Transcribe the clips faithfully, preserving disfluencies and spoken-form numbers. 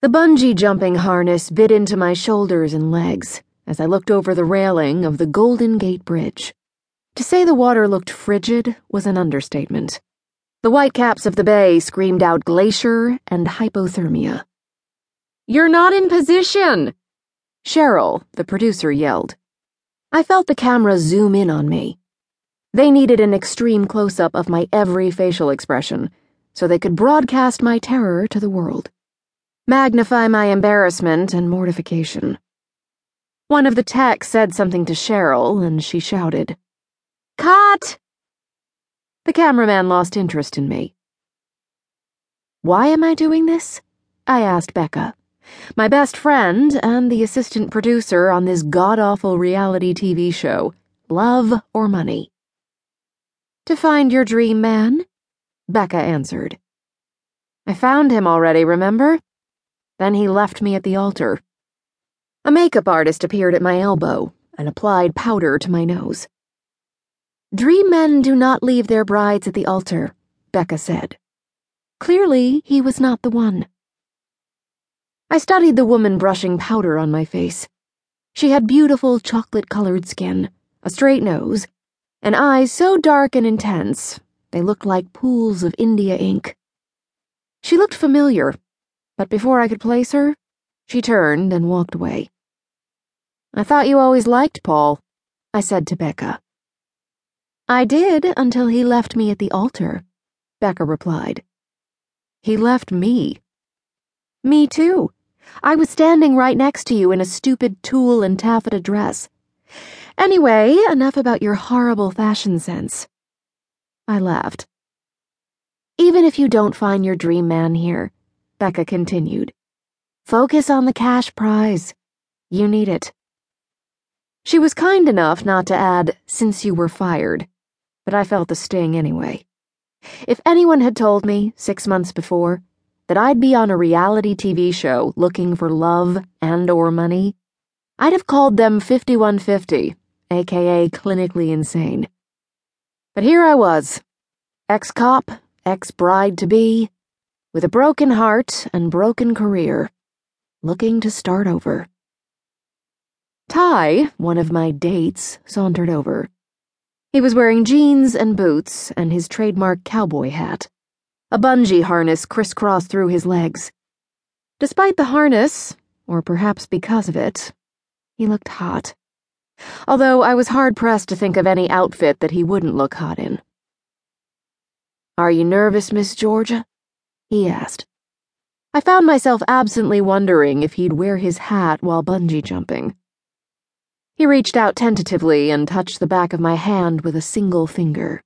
The bungee jumping harness bit into my shoulders and legs as I looked over the railing of the Golden Gate Bridge. To say the water looked frigid was an understatement. The whitecaps of the bay screamed out glacier and hypothermia. "You're not in position!" Cheryl, the producer, yelled. I felt the camera zoom in on me. They needed an extreme close-up of my every facial expression so they could broadcast my terror to the world, magnify my embarrassment and mortification. One of the techs said something to Cheryl, and she shouted, "Cut!" The cameraman lost interest in me. "Why am I doing this?" I asked Becca, my best friend and the assistant producer on this god-awful reality T V show, Love or Money. "To find your dream man," Becca answered. "I found him already, remember? Then he left me at the altar." A makeup artist appeared at my elbow and applied powder to my nose. "Dream men do not leave their brides at the altar," Becca said. Clearly, he was not the one. I studied the woman brushing powder on my face. She had beautiful chocolate-colored skin, a straight nose, and eyes so dark and intense they looked like pools of India ink. She looked familiar, but before I could place her, she turned and walked away. "I thought you always liked Paul," I said to Becca. "I did until he left me at the altar," Becca replied. "He left me." "Me too. I was standing right next to you in a stupid tulle and taffeta dress. Anyway, enough about your horrible fashion sense." I laughed. "Even if you don't find your dream man here," Becca continued, "focus on the cash prize. You need it." She was kind enough not to add, "since you were fired," but I felt the sting anyway. If anyone had told me six months before that I'd be on a reality T V show looking for love and or money, I'd have called them fifty-one fifty, aka clinically insane. But here I was, ex-cop, ex-bride-to-be, with a broken heart and broken career, looking to start over. Ty, one of my dates, sauntered over. He was wearing jeans and boots and his trademark cowboy hat. A bungee harness crisscrossed through his legs. Despite the harness, or perhaps because of it, he looked hot, although I was hard-pressed to think of any outfit that he wouldn't look hot in. "Are you nervous, Miss Georgia?" he asked. I found myself absently wondering if he'd wear his hat while bungee jumping. He reached out tentatively and touched the back of my hand with a single finger.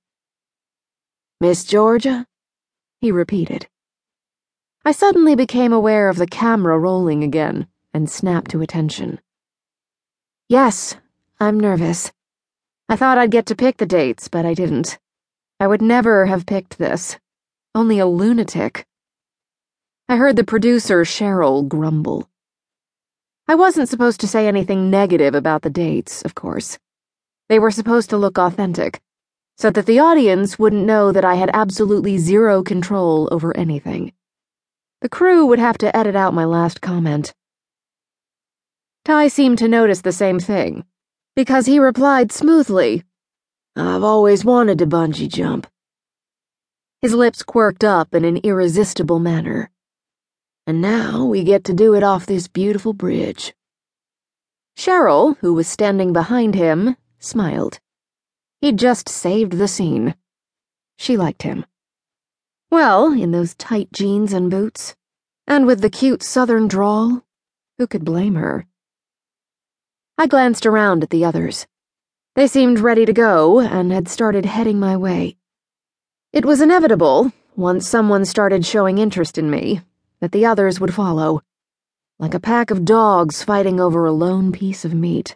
"Miss Georgia?" he repeated. I suddenly became aware of the camera rolling again and snapped to attention. "Yes, I'm nervous. I thought I'd get to pick the dates, but I didn't. I would never have picked this. Only a lunatic." I heard the producer, Cheryl, grumble. I wasn't supposed to say anything negative about the dates, of course. They were supposed to look authentic, so that the audience wouldn't know that I had absolutely zero control over anything. The crew would have to edit out my last comment. Ty seemed to notice the same thing, because he replied smoothly, "I've always wanted to bungee jump." His lips quirked up in an irresistible manner. "And now we get to do it off this beautiful bridge." Cheryl, who was standing behind him, smiled. He'd just saved the scene. She liked him. Well, in those tight jeans and boots, and with the cute southern drawl, who could blame her? I glanced around at the others. They seemed ready to go and had started heading my way. It was inevitable, once someone started showing interest in me, that the others would follow, like a pack of dogs fighting over a lone piece of meat.